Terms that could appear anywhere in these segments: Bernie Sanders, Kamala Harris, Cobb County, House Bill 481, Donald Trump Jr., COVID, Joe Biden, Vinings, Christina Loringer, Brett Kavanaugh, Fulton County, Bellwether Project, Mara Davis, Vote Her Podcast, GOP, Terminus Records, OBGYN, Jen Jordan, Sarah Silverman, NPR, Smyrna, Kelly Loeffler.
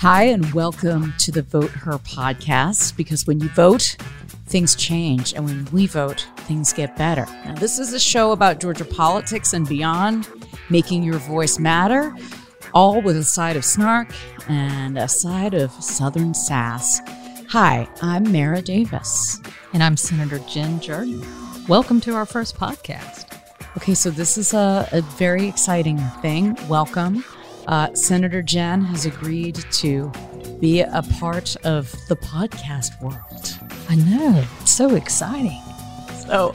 Hi, and welcome to the Vote Her Podcast, because when you vote, things change. And when we vote, things get better. Now, this is a show about Georgia politics and beyond, making your voice matter, all with a side of snark and a side of Southern sass. Hi, I'm Mara Davis. And I'm Senator Jen Jordan. Welcome to our first podcast. Okay, so this is a very exciting thing. Welcome. Senator Jen has agreed to be a part of the podcast world. I know. It's so exciting. So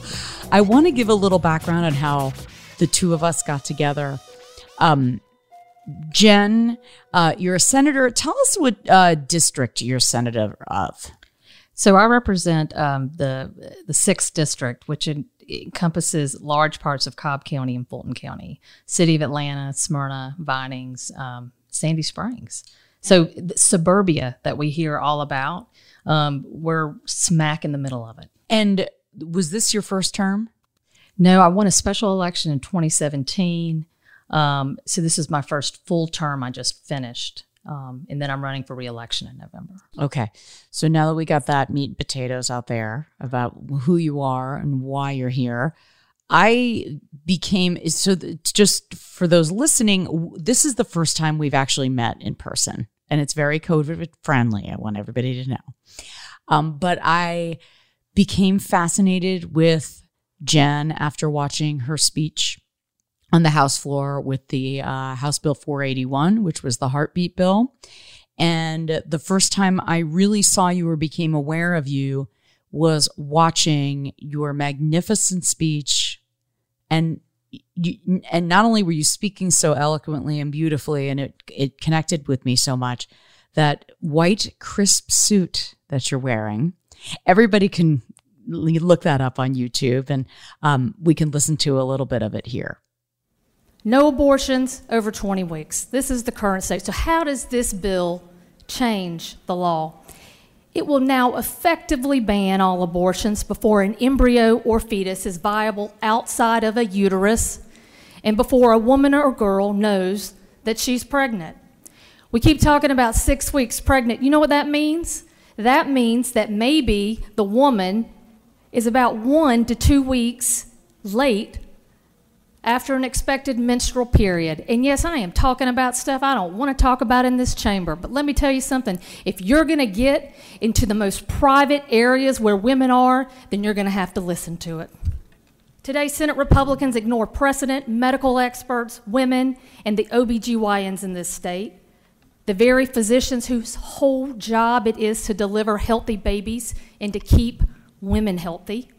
I want to give a little background on how the two of us got together. Jen, you're a senator. Tell us what district you're senator of. So I represent the 6th district, which encompasses large parts of Cobb County and Fulton County, City of Atlanta, Smyrna, Vinings, Sandy Springs. So suburbia that we hear all about, we're smack in the middle of it. And was this your first term? No, I won a special election in 2017. So this is my first full term I just finished. And then I'm running for re-election in November. Okay. So now that we got that meat and potatoes out there about who you are and why you're here, just for those listening, this is the first time we've actually met in person, and it's very COVID friendly. I want everybody to know. But I became fascinated with Jen after watching her speech on the House floor with the House Bill 481, which was the heartbeat bill. And the first time I really saw you or became aware of you was watching your magnificent speech. And not only were you speaking so eloquently and beautifully, and it connected with me so much, that white crisp suit that you're wearing, everybody can look that up on YouTube, and we can listen to a little bit of it here. No abortions over 20 weeks. This is the current state. So how does this bill change the law? It will now effectively ban all abortions before an embryo or fetus is viable outside of a uterus and before a woman or girl knows that she's pregnant. We keep talking about 6 weeks pregnant. You know what that means? That means that maybe the woman is about 1 to 2 weeks late after an expected menstrual period. And yes, I am talking about stuff I don't want to talk about in this chamber, but let me tell you something. If you're going to get into the most private areas where women are, then you're going to have to listen to it. Today, Senate Republicans ignore precedent, medical experts, women, and the OBGYNs in this state, the very physicians whose whole job it is to deliver healthy babies and to keep women healthy.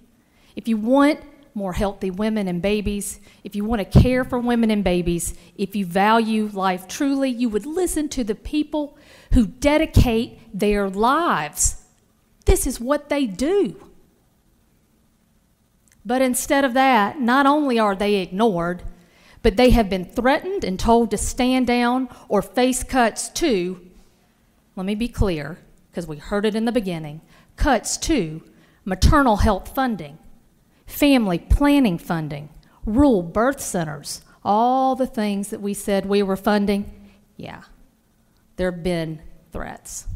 If you want more healthy women and babies, if you want to care for women and babies, if you value life truly, you would listen to the people who dedicate their lives. This is what they do. But instead of that, not only are they ignored, but they have been threatened and told to stand down or face cuts to, let me be clear, because we heard it in the beginning, cuts to maternal health funding, family planning funding, rural birth centers, all the things that we said we were funding. Yeah, there have been threats.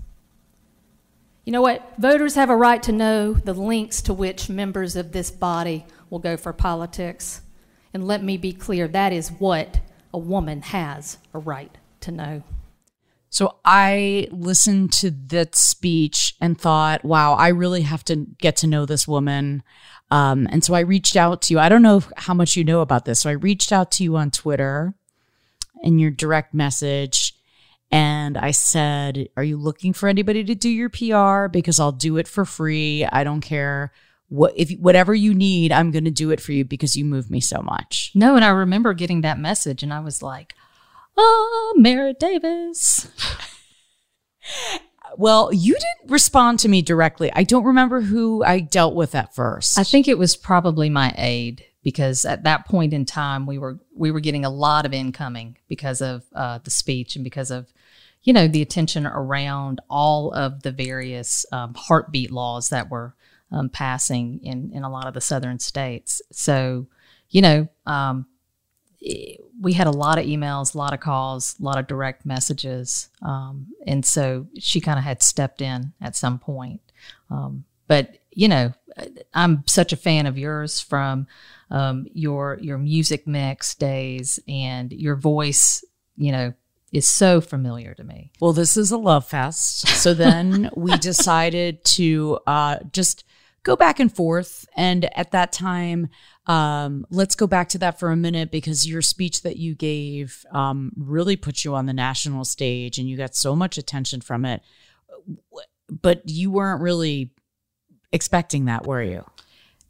You know what? Voters have a right to know the lengths to which members of this body will go for politics. And let me be clear, that is what a woman has a right to know. So I listened to that speech and thought, wow, I really have to get to know this woman. And so I reached out to you. I don't know how much you know about this. So I reached out to you on Twitter in your direct message. And I said, are you looking for anybody to do your PR? Because I'll do it for free. I don't care. Whatever you need, I'm going to do it for you because you move me so much. No, and I remember getting that message and I was like, oh, Mara Davis. Well, you didn't respond to me directly. I don't remember who I dealt with at first. I think it was probably my aide, because at that point in time, we were getting a lot of incoming because of the speech and because of, you know, the attention around all of the various heartbeat laws that were passing in a lot of the southern states. So, you know, we had a lot of emails, a lot of calls, a lot of direct messages. And so she kind of had stepped in at some point. But, you know, I'm such a fan of yours from your music mix days, and your voice, you know, is so familiar to me. Well, this is a love fest. So then we decided to just go back and forth. And at that time, let's go back to that for a minute, because your speech that you gave really put you on the national stage, and you got so much attention from it. But you weren't really expecting that, were you?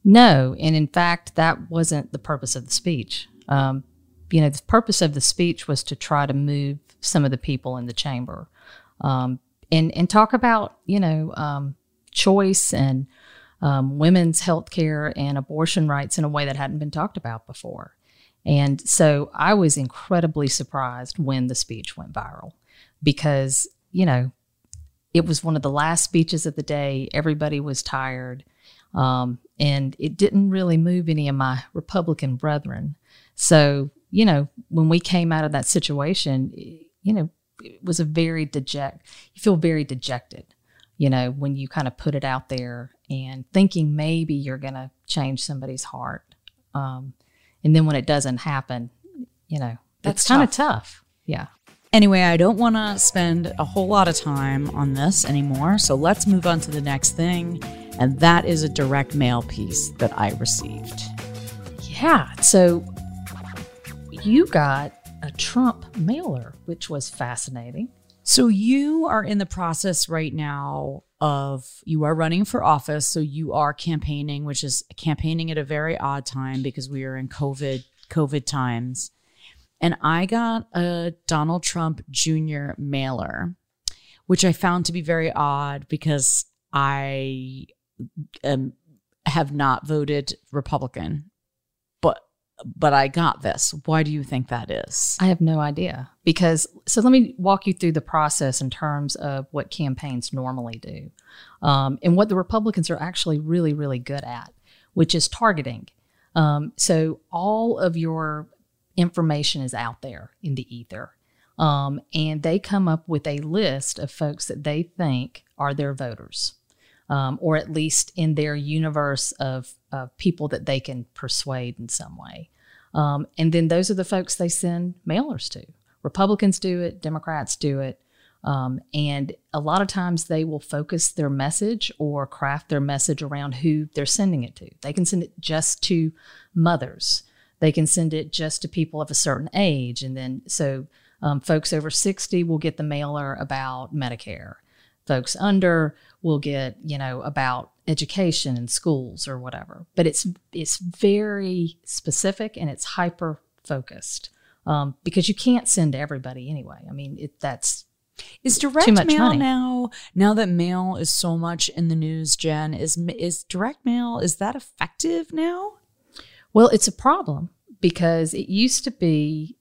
No. And in fact, that wasn't the purpose of the speech. You know, the purpose of the speech was to try to move some of the people in the chamber, and talk about, you know, choice and women's health care and abortion rights in a way that hadn't been talked about before. And so I was incredibly surprised when the speech went viral, because, you know, it was one of the last speeches of the day. Everybody was tired, and it didn't really move any of my Republican brethren. So, you know, when we came out of that situation, you know, it was a very you feel very dejected, you know, when you kind of put it out there and thinking maybe you're going to change somebody's heart. And then when it doesn't happen, you know, that's kind of tough. Yeah. Anyway, I don't want to spend a whole lot of time on this anymore. So let's move on to the next thing. And that is a direct mail piece that I received. Yeah. So you got a Trump mailer, which was fascinating. So you are in the process right now you are running for office. So you are campaigning, which is campaigning at a very odd time because we are in COVID times. And I got a Donald Trump Jr. mailer, which I found to be very odd because I have not voted Republican, but I got this. Why do you think that is? I have no idea. So let me walk you through the process in terms of what campaigns normally do, and what the Republicans are actually really, really good at, which is targeting. So all of your information is out there in the ether, and they come up with a list of folks that they think are their voters, or at least in their universe of people that they can persuade in some way. And then those are the folks they send mailers to. Republicans do it, Democrats do it. And a lot of times they will focus their message or craft their message around who they're sending it to. They can send it just to mothers. They can send it just to people of a certain age. And then folks over 60 will get the mailer about Medicare. Folks under will get, you know, about education and schools or whatever. But it's very specific, and it's hyper-focused, because you can't send to everybody anyway. I mean, is direct mail money. Now that mail is so much in the news, Jen, is direct mail, is that effective now? Well, it's a problem because it used to be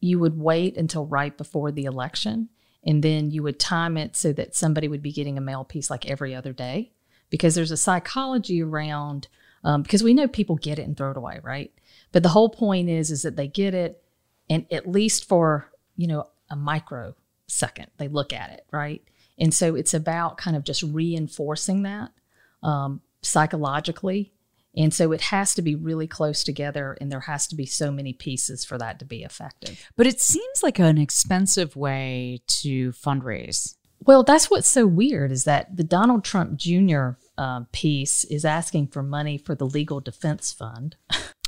you would wait until right before the election, and then you would time it so that somebody would be getting a mail piece like every other day, because there's a psychology around, because we know people get it and throw it away, right? But the whole point is that they get it, and at least for, you know, a microsecond, they look at it, right? And so it's about kind of just reinforcing that psychologically. And so it has to be really close together, and there has to be so many pieces for that to be effective. But it seems like an expensive way to fundraise. Well, that's what's so weird, is that the Donald Trump Jr. Piece is asking for money for the Legal Defense Fund.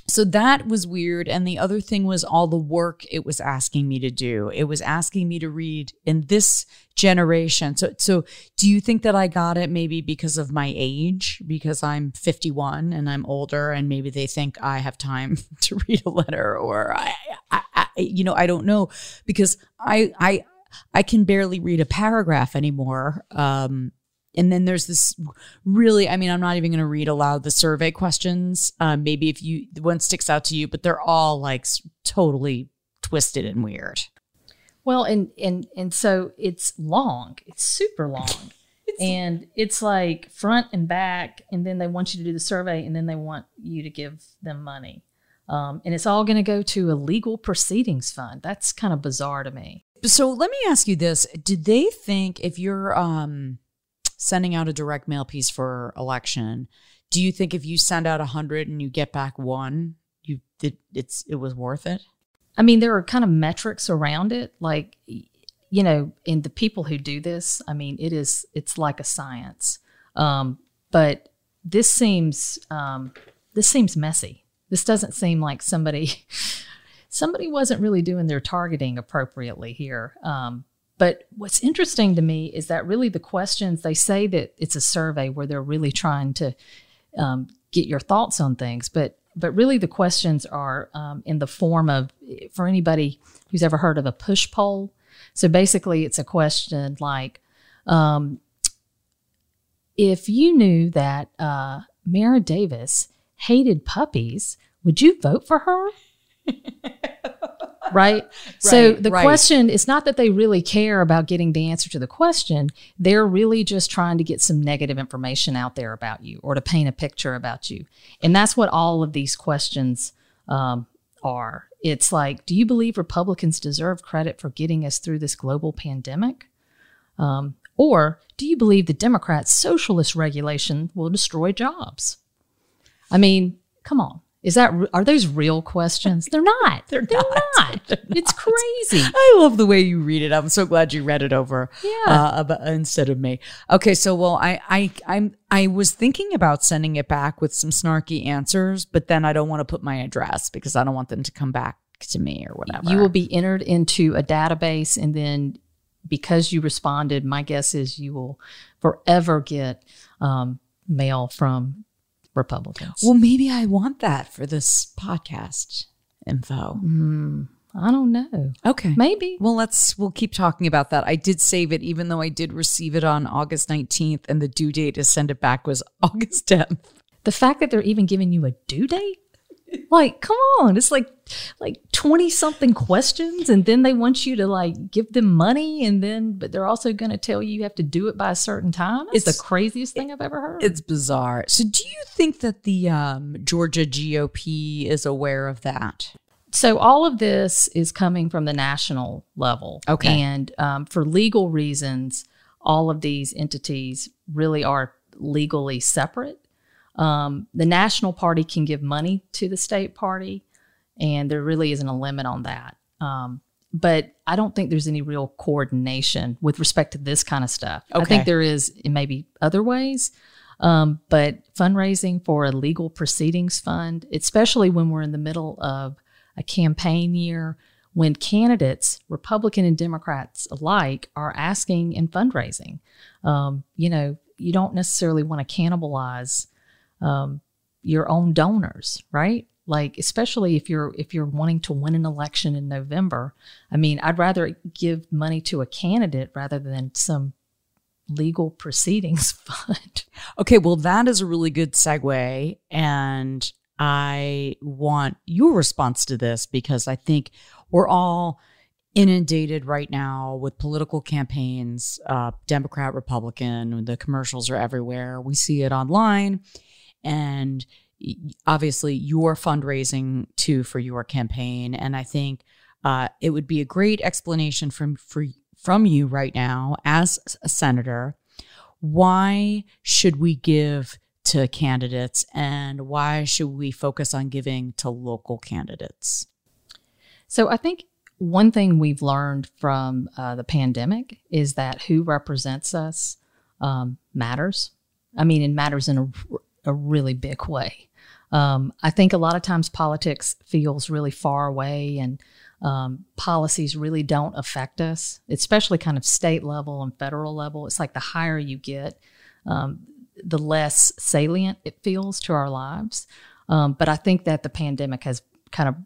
So that was weird. And the other thing was all the work it was asking me to do. It was asking me to read in this generation. So do you think that I got it maybe because of my age, because I'm 51 and I'm older, and maybe they think I have time to read a letter, or I you know, I don't know, because I can barely read a paragraph anymore. And then there's this really, I mean, I'm not even going to read aloud the survey questions. Maybe if one sticks out to you, but they're all like totally twisted and weird. Well, and so it's long. It's super long. And it's like front and back. And then they want you to do the survey, and then they want you to give them money. And it's all going to go to a legal proceedings fund. That's kind of bizarre to me. So let me ask you this. Did they think if you're sending out a direct mail piece for election, do you think if you send out 100 and you get back one, it was worth it? I mean, there are kind of metrics around it, like, you know, and the people who do this, I mean, it's like a science. But this seems messy. This doesn't seem like somebody wasn't really doing their targeting appropriately here. But what's interesting to me is that really the questions, they say that it's a survey where they're really trying to get your thoughts on things. But really the questions are in the form of, for anybody who's ever heard of a push poll. So basically it's a question like, if you knew that Mara Davis hated puppies, would you vote for her? Right? So the question, it's not that they really care about getting the answer to the question. They're really just trying to get some negative information out there about you or to paint a picture about you. And that's what all of these questions are. It's like, do you believe Republicans deserve credit for getting us through this global pandemic? Or do you believe the Democrats' socialist regulation will destroy jobs? I mean, come on. Are those real questions? They're not. They're not. It's crazy. I love the way you read it. I'm so glad you read it over instead of me. Okay, so well, I was thinking about sending it back with some snarky answers, but then I don't want to put my address because I don't want them to come back to me or whatever. You will be entered into a database, and then because you responded, my guess is you will forever get mail from Republicans. Well, maybe I want that for this podcast info. I don't know. Okay. Maybe. Well, we'll keep talking about that. I did save it, even though I did receive it on August 19th and the due date to send it back was August 10th. The fact that they're even giving you a due date? Like, come on. It's like 20-something questions, and then they want you to, like, give them money, but they're also going to tell you have to do it by a certain time. It's the craziest thing I've ever heard. It's bizarre. So do you think that the Georgia GOP is aware of that? So all of this is coming from the national level. Okay. And for legal reasons, all of these entities really are legally separate. The national party can give money to the state party, and there really isn't a limit on that. But I don't think there's any real coordination with respect to this kind of stuff. Okay. I think there is in maybe other ways, but fundraising for a legal proceedings fund, especially when we're in the middle of a campaign year, when candidates, Republican and Democrats alike, are asking and fundraising, you don't necessarily want to cannibalize your own donors, right? Like, especially if you're wanting to win an election in November. I mean, I'd rather give money to a candidate rather than some legal proceedings fund. Okay, well, that is a really good segue, and I want your response to this because I think we're all inundated right now with political campaigns, Democrat, Republican. The commercials are everywhere. We see it online. And obviously you're fundraising too for your campaign. And I think it would be a great explanation from you right now as a senator. Why should we give to candidates, and why should we focus on giving to local candidates? So I think one thing we've learned from the pandemic is that who represents us matters. I mean, it matters in a really big way. I think a lot of times politics feels really far away, and policies really don't affect us, especially kind of state level and federal level. It's like the higher you get, the less salient it feels to our lives. But I think that the pandemic has kind of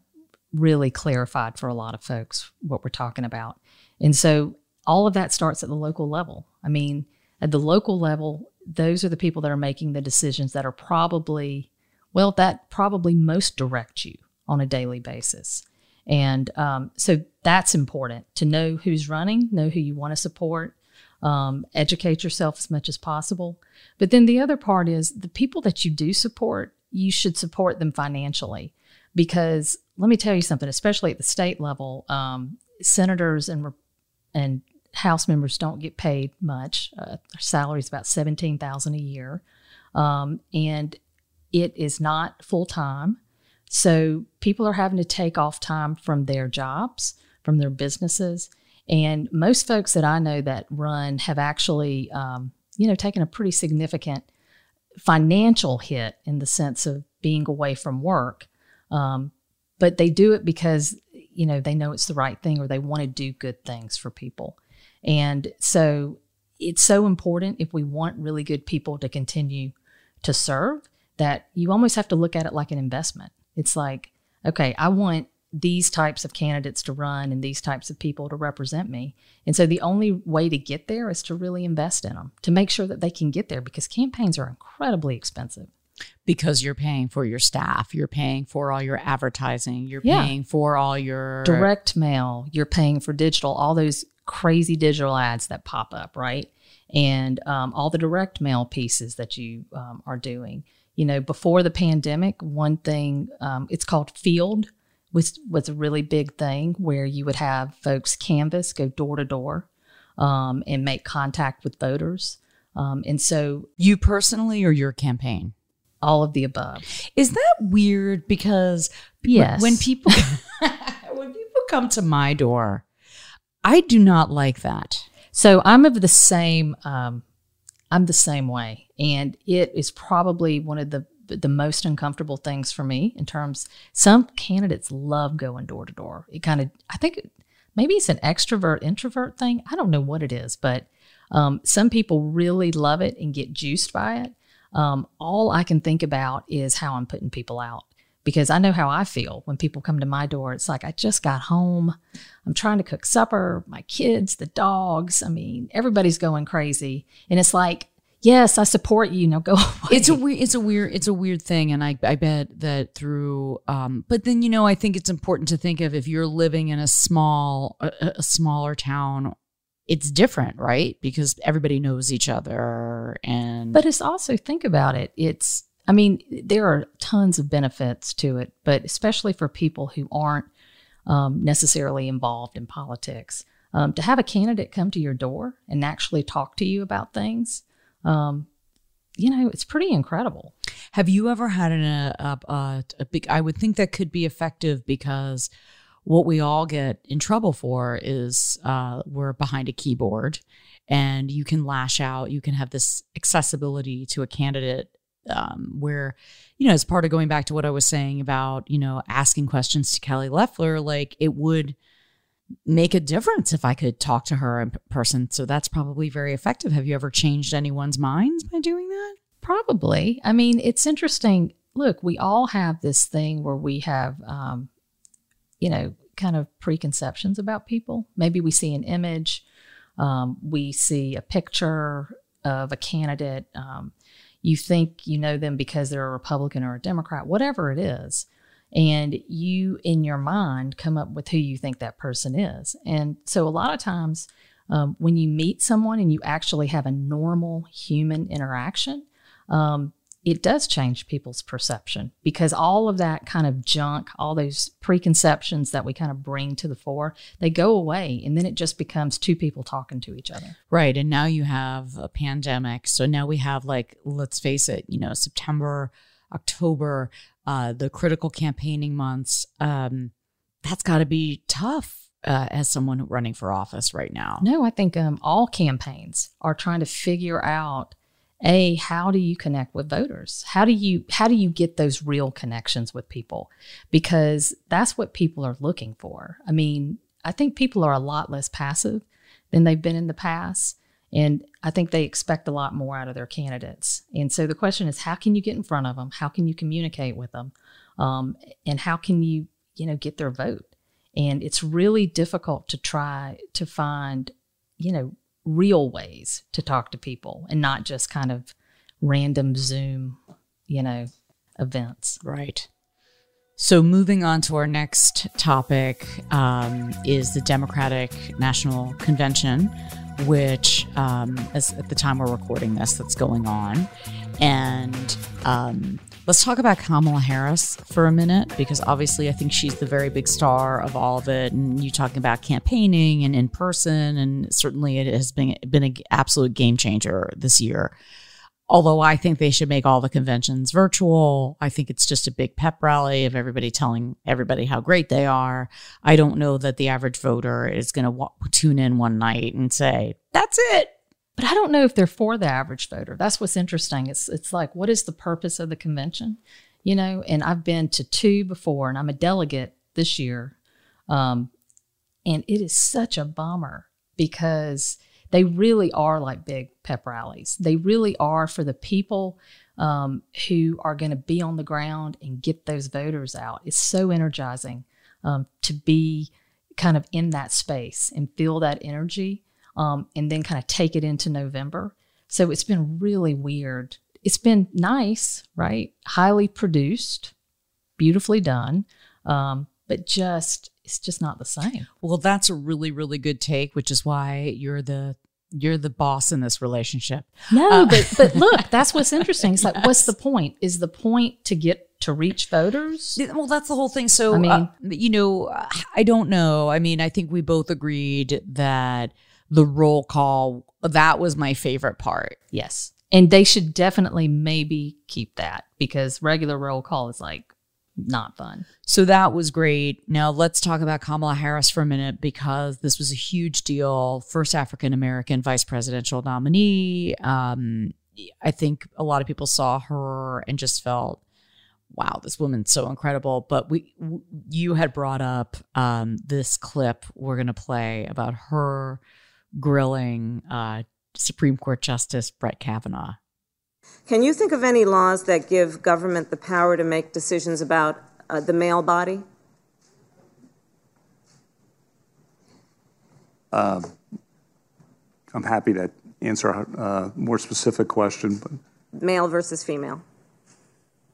really clarified for a lot of folks what we're talking about. And so all of that starts at the local level. I mean, at the local level, those are the people that are making the decisions that are probably most direct you on a daily basis. And so that's important to know who's running, know who you want to support, educate yourself as much as possible. But then the other part is the people that you do support, you should support them financially. Because let me tell you something, especially at the state level, senators and House members don't get paid much. Their salary is about $17,000 a year. And it is not full time. So people are having to take off time from their jobs, from their businesses. And most folks that I know that run have actually, taken a pretty significant financial hit in the sense of being away from work. But they do it because, they know it's the right thing, or they want to do good things for people. And so it's so important, if we want really good people to continue to serve, that you almost have to look at it like an investment. It's like, okay, I want these types of candidates to run and these types of people to represent me. And so the only way to get there is to really invest in them, to make sure that they can get there, because campaigns are incredibly expensive. Because you're paying for your staff, you're paying for all your advertising, you're paying for all your direct mail, you're paying for digital, all those crazy digital ads that pop up, right? And all the direct mail pieces that you are doing. Before the pandemic, one thing, it's called Field, was a really big thing where you would have folks canvass, go door to door, and make contact with voters. And so you personally or your campaign? All of the above. Is that weird? Because yes. when people come to my door, I do not like that. So I'm of the same. I'm the same way, and it is probably one of the most uncomfortable things for me. In terms, some candidates love going door to door. It kind of, I think, maybe it's an extrovert introvert thing. I don't know what it is, but some people really love it and get juiced by it. All I can think about is how I'm putting people out, because I know how I feel when people come to my door. It's like, I just got home. I'm trying to cook supper, my kids, the dogs. I mean, everybody's going crazy. And it's like, yes, I support you. Now go away. It's a weird thing. And I bet that through, but then, I think it's important to think of, if you're living in a smaller town, it's different, right? Because everybody knows each other. But it's also, think about it. There are tons of benefits to it, but especially for people who aren't necessarily involved in politics, to have a candidate come to your door and actually talk to you about things, it's pretty incredible. Have you ever had a big? I would think that could be effective, because what we all get in trouble for is we're behind a keyboard, and you can lash out. You can have this accessibility to a candidate. Where, as part of going back to what I was saying about, asking questions to Kelly Loeffler, like, it would make a difference if I could talk to her in person. So that's probably very effective. Have you ever changed anyone's minds by doing that? Probably. It's interesting. Look, we all have this thing where we have, kind of preconceptions about people. Maybe we see an image, we see a picture of a candidate, you think you know them because they're a Republican or a Democrat, whatever it is. And you, in your mind, come up with who you think that person is. And so a lot of times when you meet someone and you actually have a normal human interaction, it does change people's perception, because all of that kind of junk, all those preconceptions that we kind of bring to the fore, they go away. And then it just becomes two people talking to each other. Right. And now you have a pandemic. So now we have, like, let's face it, September, October, the critical campaigning months. That's got to be tough. As someone running for office right now. No, I think all campaigns are trying to figure out, A, how do you connect with voters? How do you get those real connections with people? Because that's what people are looking for. I think people are a lot less passive than they've been in the past. And I think they expect a lot more out of their candidates. And so the question is, how can you get in front of them? How can you communicate with them? And how can you, get their vote? And it's really difficult to try to find, real ways to talk to people, and not just kind of random Zoom, events. Right. So moving on to our next topic is the Democratic National Convention, which is, at the time we're recording this, that's going on. And let's talk about Kamala Harris for a minute, because obviously I think she's the very big star of all of it. And you talking about campaigning and in person, and certainly it has been an absolute game changer this year. Although I think they should make all the conventions virtual. I think it's just a big pep rally of everybody telling everybody how great they are. I don't know that the average voter is going to tune in one night and say, that's it. But I don't know if they're for the average voter. That's what's interesting. It's like, what is the purpose of the convention? You know, and I've been to two before, and I'm a delegate this year. And it is such a bummer, because they really are like big pep rallies. They really are for the people who are going to be on the ground and get those voters out. It's so energizing to be kind of in that space and feel that energy. And then kind of take it into November. So it's been really weird. It's been nice, right? Highly produced, beautifully done, but just, it's just not the same. Well, that's a really, really good take, which is why you're the boss in this relationship. No, but look, that's what's interesting. It's like, yes. What's the point? Is the point to get to reach voters? Well, that's the whole thing. So, I mean, I don't know. I mean, I think we both agreed that the roll call, that was my favorite part. Yes. And they should definitely maybe keep that, because regular roll call is like not fun. So that was great. Now let's talk about Kamala Harris for a minute, because this was a huge deal. First African-American vice presidential nominee. I think a lot of people saw her and just felt, wow, this woman's so incredible. But you had brought up this clip we're going to play about her grilling Supreme Court Justice Brett Kavanaugh. Can you think of any laws that give government the power to make decisions about the male body? I'm happy to answer a more specific question. But male versus female.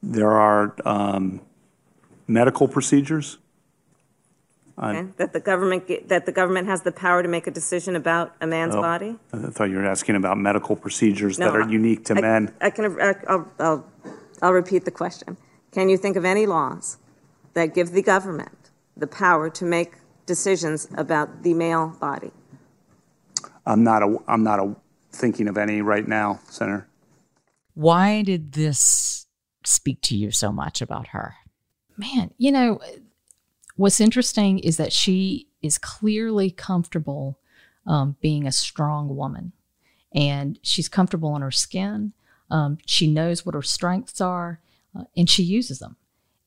There are medical procedures. Okay. That the government has the power to make a decision about a man's body? I thought you were asking about medical procedures that are unique to men. I'll repeat the question. Can you think of any laws that give the government the power to make decisions about the male body? I'm not thinking of any right now, Senator. Why did this speak to you so much about her? Man, you know, what's interesting is that she is clearly comfortable being a strong woman, and she's comfortable in her skin. She knows what her strengths are, and she uses them.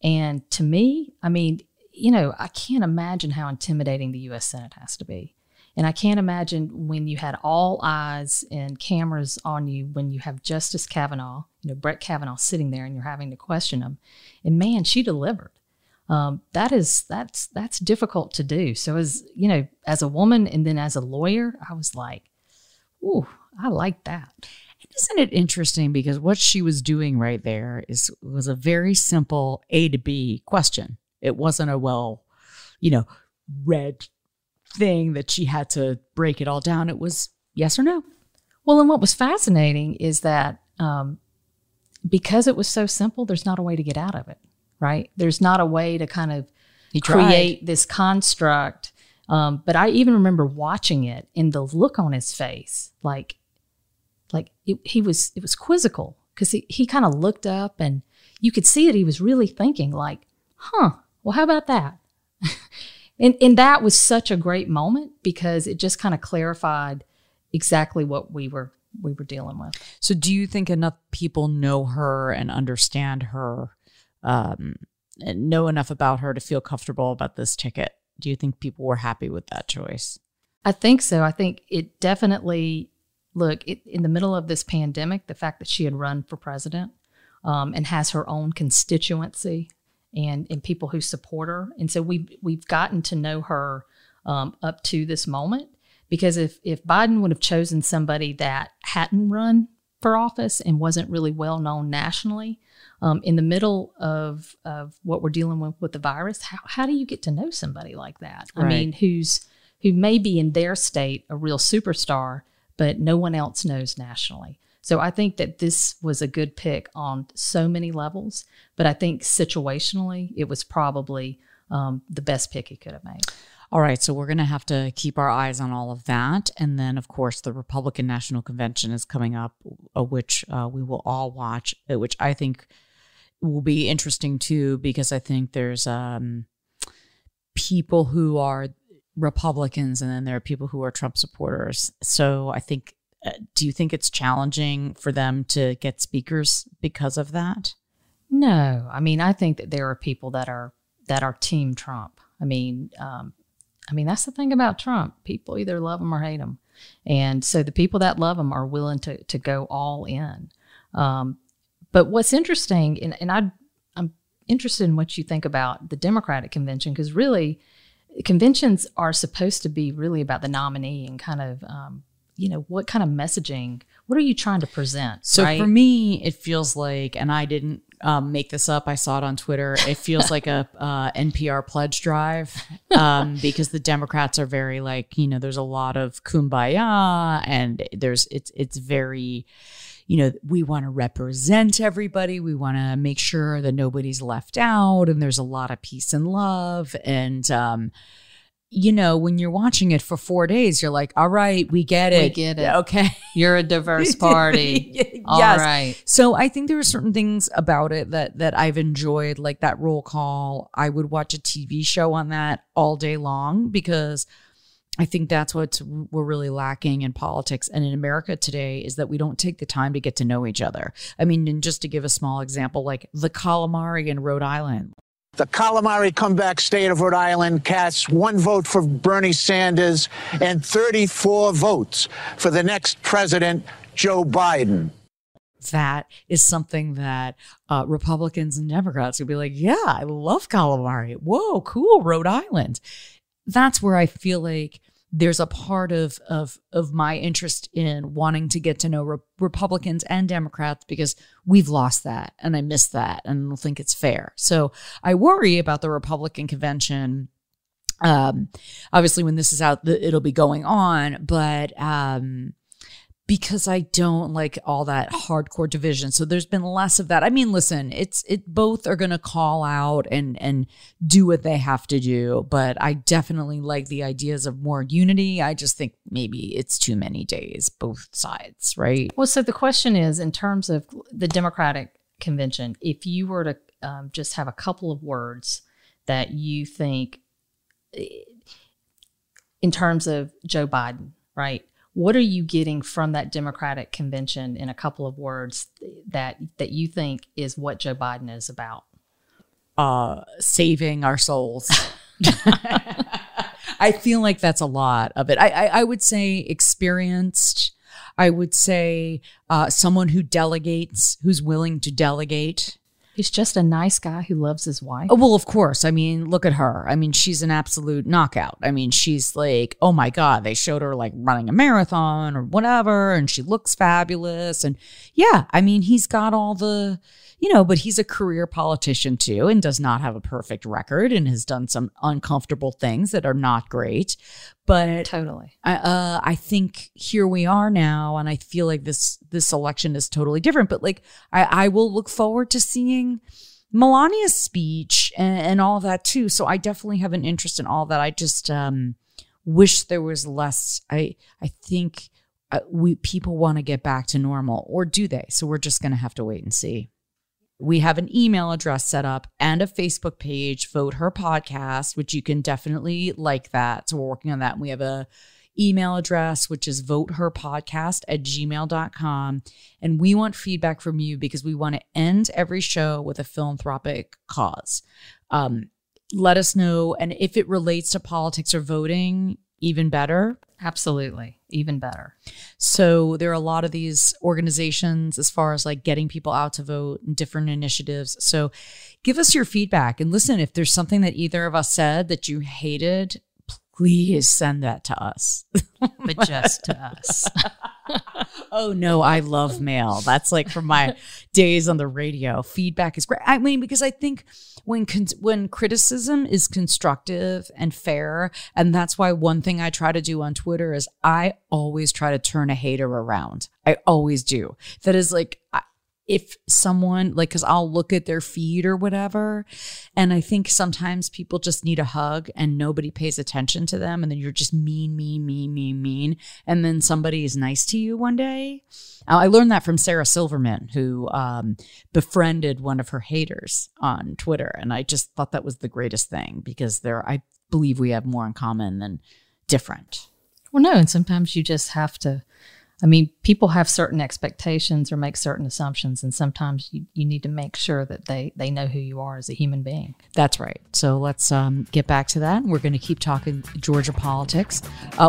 And to me, I mean, you know, I can't imagine how intimidating the U.S. Senate has to be. And I can't imagine when you had all eyes and cameras on you, when you have Justice Kavanaugh, you know, Brett Kavanaugh sitting there and you're having to question him. And man, she delivered. That's difficult to do. So as, you know, as a woman and then as a lawyer, I was like, ooh, I like that. And isn't it interesting, because what she was doing right there was a very simple A to B question. It wasn't a read thing that she had to break it all down. It was yes or no. Well, and what was fascinating is that because it was so simple, there's not a way to get out of it. Right? There's not a way to kind of create this construct. But I even remember watching it and the look on his face, it was quizzical, because he kind of looked up and you could see that he was really thinking like, huh, well, how about that? and that was such a great moment, because it just kind of clarified exactly what we were dealing with. So do you think enough people know her and understand her and know enough about her to feel comfortable about this ticket? Do you think people were happy with that choice? I think so. I think it definitely, in the middle of this pandemic, the fact that she had run for president and has her own constituency and people who support her. And so we've gotten to know her up to this moment, because if Biden would have chosen somebody that hadn't run for office and wasn't really well known nationally, in the middle of what we're dealing with the virus, how do you get to know somebody like that? Right. I mean, who may be in their state a real superstar, but no one else knows nationally. So I think that this was a good pick on so many levels, but I think situationally it was probably the best pick he could have made. All right, so we're going to have to keep our eyes on all of that. And then, of course, the Republican National Convention is coming up, which we will all watch, which I think will be interesting, too, because I think there's people who are Republicans and then there are people who are Trump supporters. So I think, do you think it's challenging for them to get speakers because of that? No. I mean, I think that there are people that are Team Trump. I mean, that's the thing about Trump. People either love him or hate him. And so the people that love him are willing to go all in. But what's interesting, and I'm interested in what you think about the Democratic convention, because really conventions are supposed to be really about the nominee and kind of, what kind of messaging, what are you trying to present? So right? For me, it feels like, and I didn't make this up, I saw it on Twitter, it feels like a NPR pledge drive because the Democrats are very there's a lot of kumbaya and it's very, we want to represent everybody. We want to make sure that nobody's left out and there's a lot of peace and love. And, when you're watching it for 4 days, you're like, all right, we get it. Okay. You're a diverse party. Yes. All right. So I think there are certain things about it that I've enjoyed, like that roll call. I would watch a TV show on that all day long because I think that's what we're really lacking in politics and in America today is that we don't take the time to get to know each other. I mean, and just to give a small example, like the calamari in Rhode Island. The calamari comeback state of Rhode Island casts one vote for Bernie Sanders and 34 votes for the next president, Joe Biden. That is something that Republicans and Democrats would be like, yeah, I love calamari. Whoa, cool, Rhode Island. That's where I feel like there's a part of my interest in wanting to get to know Republicans and Democrats because we've lost that and I miss that and I don't think it's fair. So I worry about the Republican convention. Obviously, when this is out, it'll be going on, but because I don't like all that hardcore division. So there's been less of that. I mean, listen, both are going to call out and do what they have to do, but I definitely like the ideas of more unity. I just think maybe it's too many days, both sides, right? Well, so the question is, in terms of the Democratic convention, if you were to just have a couple of words that you think in terms of Joe Biden, right? What are you getting from that Democratic convention in a couple of words that you think is what Joe Biden is about? Saving our souls. I feel like that's a lot of it. I would say experienced. I would say someone who delegates, who's willing to delegate. He's just a nice guy who loves his wife. Oh, well, of course. I mean, look at her. I mean, she's an absolute knockout. I mean, she's like, oh, my God, they showed her like running a marathon or whatever. And she looks fabulous. And yeah, I mean, he's got all the, but he's a career politician, too, and does not have a perfect record and has done some uncomfortable things that are not great. But totally, I think here we are now, and I feel like this election is totally different. But like, I will look forward to seeing Melania's speech and all that too. So I definitely have an interest in all that. I just wish there was less. I think people want to get back to normal, or do they? So we're just going to have to wait and see. We have an email address set up and a Facebook page, Vote Her Podcast, which you can definitely like that. So we're working on that. And we have a email address, which is voteherpodcast@gmail.com. And we want feedback from you because we want to end every show with a philanthropic cause. Let us know. And if it relates to politics or voting, even better. Absolutely. Even better. So there are a lot of these organizations as far as like getting people out to vote and different initiatives. So give us your feedback and listen, if there's something that either of us said that you hated, please send that to us. But just to us. Oh, no, I love mail. That's like from my days on the radio. Feedback is great. I mean, because I think when criticism is constructive and fair, and that's why one thing I try to do on Twitter is I always try to turn a hater around. I always do. That is like, if someone, like, because I'll look at their feed or whatever, and I think sometimes people just need a hug and nobody pays attention to them, and then you're just mean, and then somebody is nice to you one day. I learned that from Sarah Silverman, who befriended one of her haters on Twitter, and I just thought that was the greatest thing, because I believe we have more in common than different. Well, no, and sometimes you just have to. I mean, people have certain expectations or make certain assumptions, and sometimes you need to make sure that they know who you are as a human being. That's right. So let's get back to that. We're going to keep talking Georgia politics.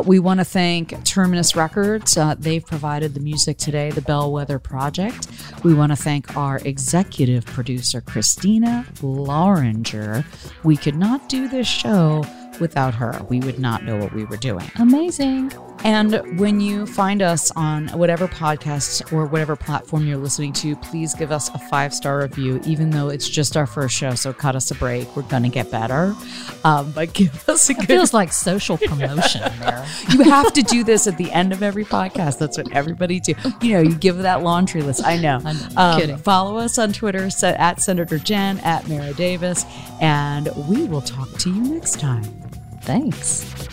We want to thank Terminus Records. They've provided the music today, the Bellwether Project. We want to thank our executive producer, Christina Loringer. We could not do this show without her. We would not know what we were doing. Amazing. And when you find us on whatever podcast or whatever platform you're listening to, please give us a 5-star review, even though it's just our first show. So cut us a break. We're going to get better. But give us a good... It feels like social promotion there. You have to do this at the end of every podcast. That's what everybody do. You know, you give that laundry list. I know. I'm kidding. Follow us on Twitter at Senator Jen, at Mara Davis, and we will talk to you next time. Thanks.